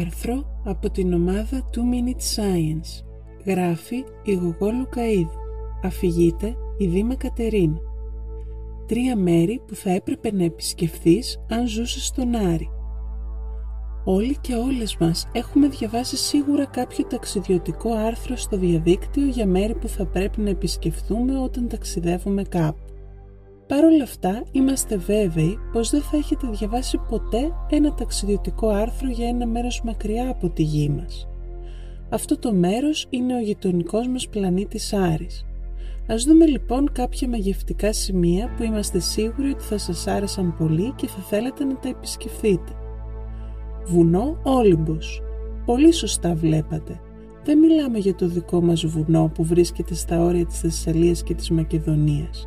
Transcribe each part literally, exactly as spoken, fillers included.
Άρθρο από την ομάδα Two Minute Science. Γράφει η Γογό Λουκαΐδη. Αφηγείται η Δήμα Κατερίνη. Τρία μέρη που θα έπρεπε να επισκεφθείς αν ζούσες στον Άρη. Όλοι και όλες μας έχουμε διαβάσει σίγουρα κάποιο ταξιδιωτικό άρθρο στο διαδίκτυο για μέρη που θα πρέπει να επισκεφθούμε όταν ταξιδεύουμε κάπου. Παρ' όλα αυτά, είμαστε βέβαιοι πως δεν θα έχετε διαβάσει ποτέ ένα ταξιδιωτικό άρθρο για ένα μέρος μακριά από τη γη μας. Αυτό το μέρος είναι ο γειτονικός μας πλανήτης Άρης. Ας δούμε λοιπόν κάποια μαγευτικά σημεία που είμαστε σίγουροι ότι θα σας άρεσαν πολύ και θα θέλατε να τα επισκεφθείτε. Βουνό Όλυμπος. Πολύ σωστά βλέπατε. Δεν μιλάμε για το δικό μας βουνό που βρίσκεται στα όρια της Θεσσαλίας και της Μακεδονίας.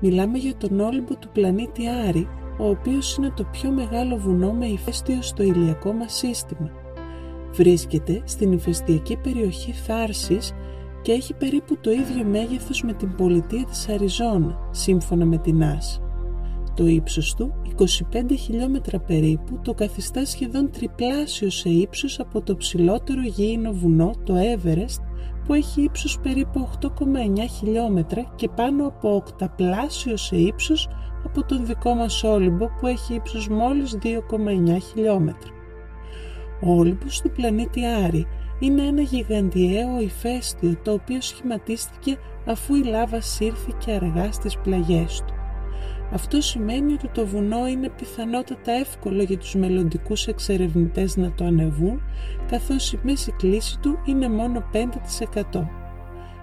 Μιλάμε για τον Όλυμπο του πλανήτη Άρη, ο οποίος είναι το πιο μεγάλο βουνό με ηφαίστειο στο ηλιακό μας σύστημα. Βρίσκεται στην ηφαιστειακή περιοχή Θάρσης και έχει περίπου το ίδιο μέγεθος με την πολιτεία της Αριζόνα, σύμφωνα με την Ν Α Σ. Το ύψος του, είκοσι πέντε χιλιόμετρα περίπου, το καθιστά σχεδόν τριπλάσιο σε ύψος από το ψηλότερο γήινο βουνό, το Έβερεστ, που έχει ύψος περίπου οκτώ κόμμα εννιά χιλιόμετρα και πάνω από οκταπλάσιο σε ύψος από τον δικό μας Όλυμπο που έχει ύψος μόλις δύο κόμμα εννιά χιλιόμετρα. Ο Όλυμπος του πλανήτη Άρη είναι ένα γιγαντιαίο ηφαίστειο το οποίο σχηματίστηκε αφού η λάβα σύρθηκε αργά στις πλαγιές του. Αυτό σημαίνει ότι το βουνό είναι πιθανότατα εύκολο για τους μελλοντικούς εξερευνητές να το ανεβούν, καθώς η μέση κλίση του είναι μόνο πέντε τοις εκατό.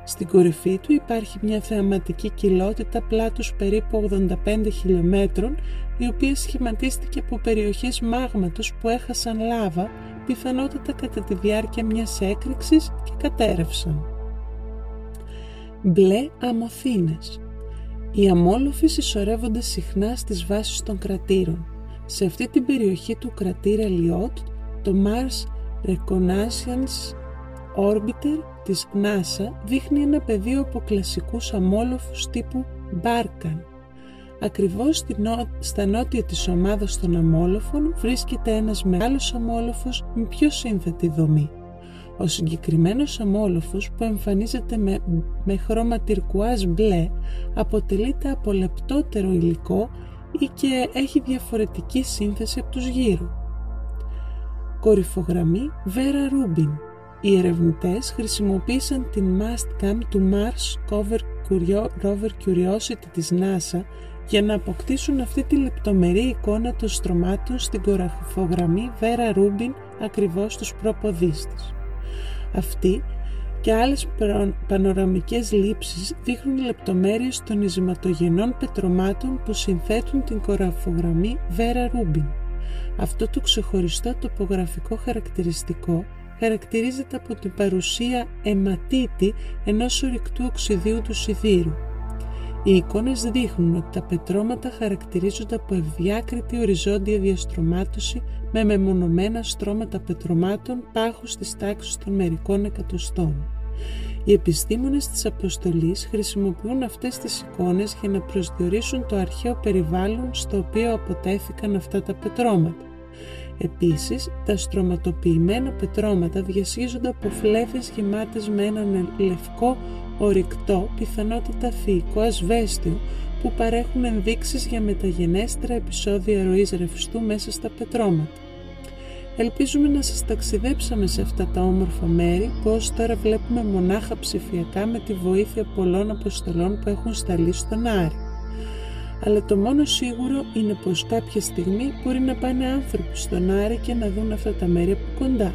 Στην κορυφή του υπάρχει μια θεαματική κοιλότητα πλάτους περίπου ογδόντα πέντε χιλιομέτρων, η οποία σχηματίστηκε από περιοχές μάγματος που έχασαν λάβα, πιθανότατα κατά τη διάρκεια μιας έκρηξης και κατέρευσαν. Μπλε αμοθήνες. Οι αμόλοφοι συσσωρεύονται συχνά στις βάσεις των κρατήρων. Σε αυτή την περιοχή του κρατήρα Λιώτ, το Mars Reconnaissance Orbiter της NASA δείχνει ένα πεδίο από κλασικούς αμόλοφους τύπου Barkan. Ακριβώς στα νότια της ομάδας των αμόλοφων βρίσκεται ένας μεγάλος αμόλοφος με πιο σύνθετη δομή. Ο συγκεκριμένος αμόλοφος που εμφανίζεται με, με χρώμα τυρκουάζ μπλε αποτελείται από λεπτότερο υλικό ή και έχει διαφορετική σύνθεση από τους γύρω. Κορυφογραμμή Vera Rubin. Οι ερευνητές χρησιμοποίησαν την Mastcam του Mars Rover Curiosity της NASA για να αποκτήσουν αυτή τη λεπτομερή εικόνα των στρωμάτων στην κορυφογραμμή Vera Rubin ακριβώς στους προποδείς της. Αυτή και άλλες πανοραμικές λήψεις δείχνουν λεπτομέρειες των ιζηματογενών πετρωμάτων που συνθέτουν την κορυφογραμμή Vera Rubin. Αυτό το ξεχωριστό τοπογραφικό χαρακτηριστικό χαρακτηρίζεται από την παρουσία αιματίτη ενός ορυκτού οξυδίου του σιδήρου. Οι εικόνες δείχνουν ότι τα πετρώματα χαρακτηρίζονται από ευδιάκριτη οριζόντια διαστρωμάτωση με μεμονωμένα στρώματα πετρωμάτων πάχους της τάξης των μερικών εκατοστών. Οι επιστήμονες της αποστολής χρησιμοποιούν αυτές τις εικόνες για να προσδιορίσουν το αρχαίο περιβάλλον στο οποίο αποτέθηκαν αυτά τα πετρώματα. Επίσης, τα στρωματοποιημένα πετρώματα διασχίζονται από φλέβες γεμάτες με έναν λευκό ορυκτό, πιθανότατα θηϊκό ασβέστιο, που παρέχουν ενδείξεις για μεταγενέστερα επεισόδια ροής ρευστού μέσα στα πετρώματα. Ελπίζουμε να σας ταξιδέψαμε σε αυτά τα όμορφα μέρη που ως τώρα βλέπουμε μονάχα ψηφιακά με τη βοήθεια πολλών αποστολών που έχουν σταλεί στον Άρη. Αλλά το μόνο σίγουρο είναι πως κάποια στιγμή μπορεί να πάνε άνθρωποι στον Άρη και να δουν αυτά τα μέρη από κοντά.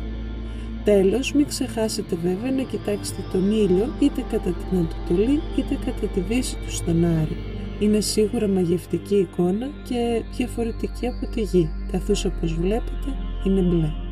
Τέλος, μην ξεχάσετε βέβαια να κοιτάξετε τον ήλιο είτε κατά την Ανατολή είτε κατά τη δύση του στον Άρη. Είναι σίγουρα μαγευτική εικόνα και διαφορετική από τη γη, καθώς όπως βλέπετε είναι μπλε.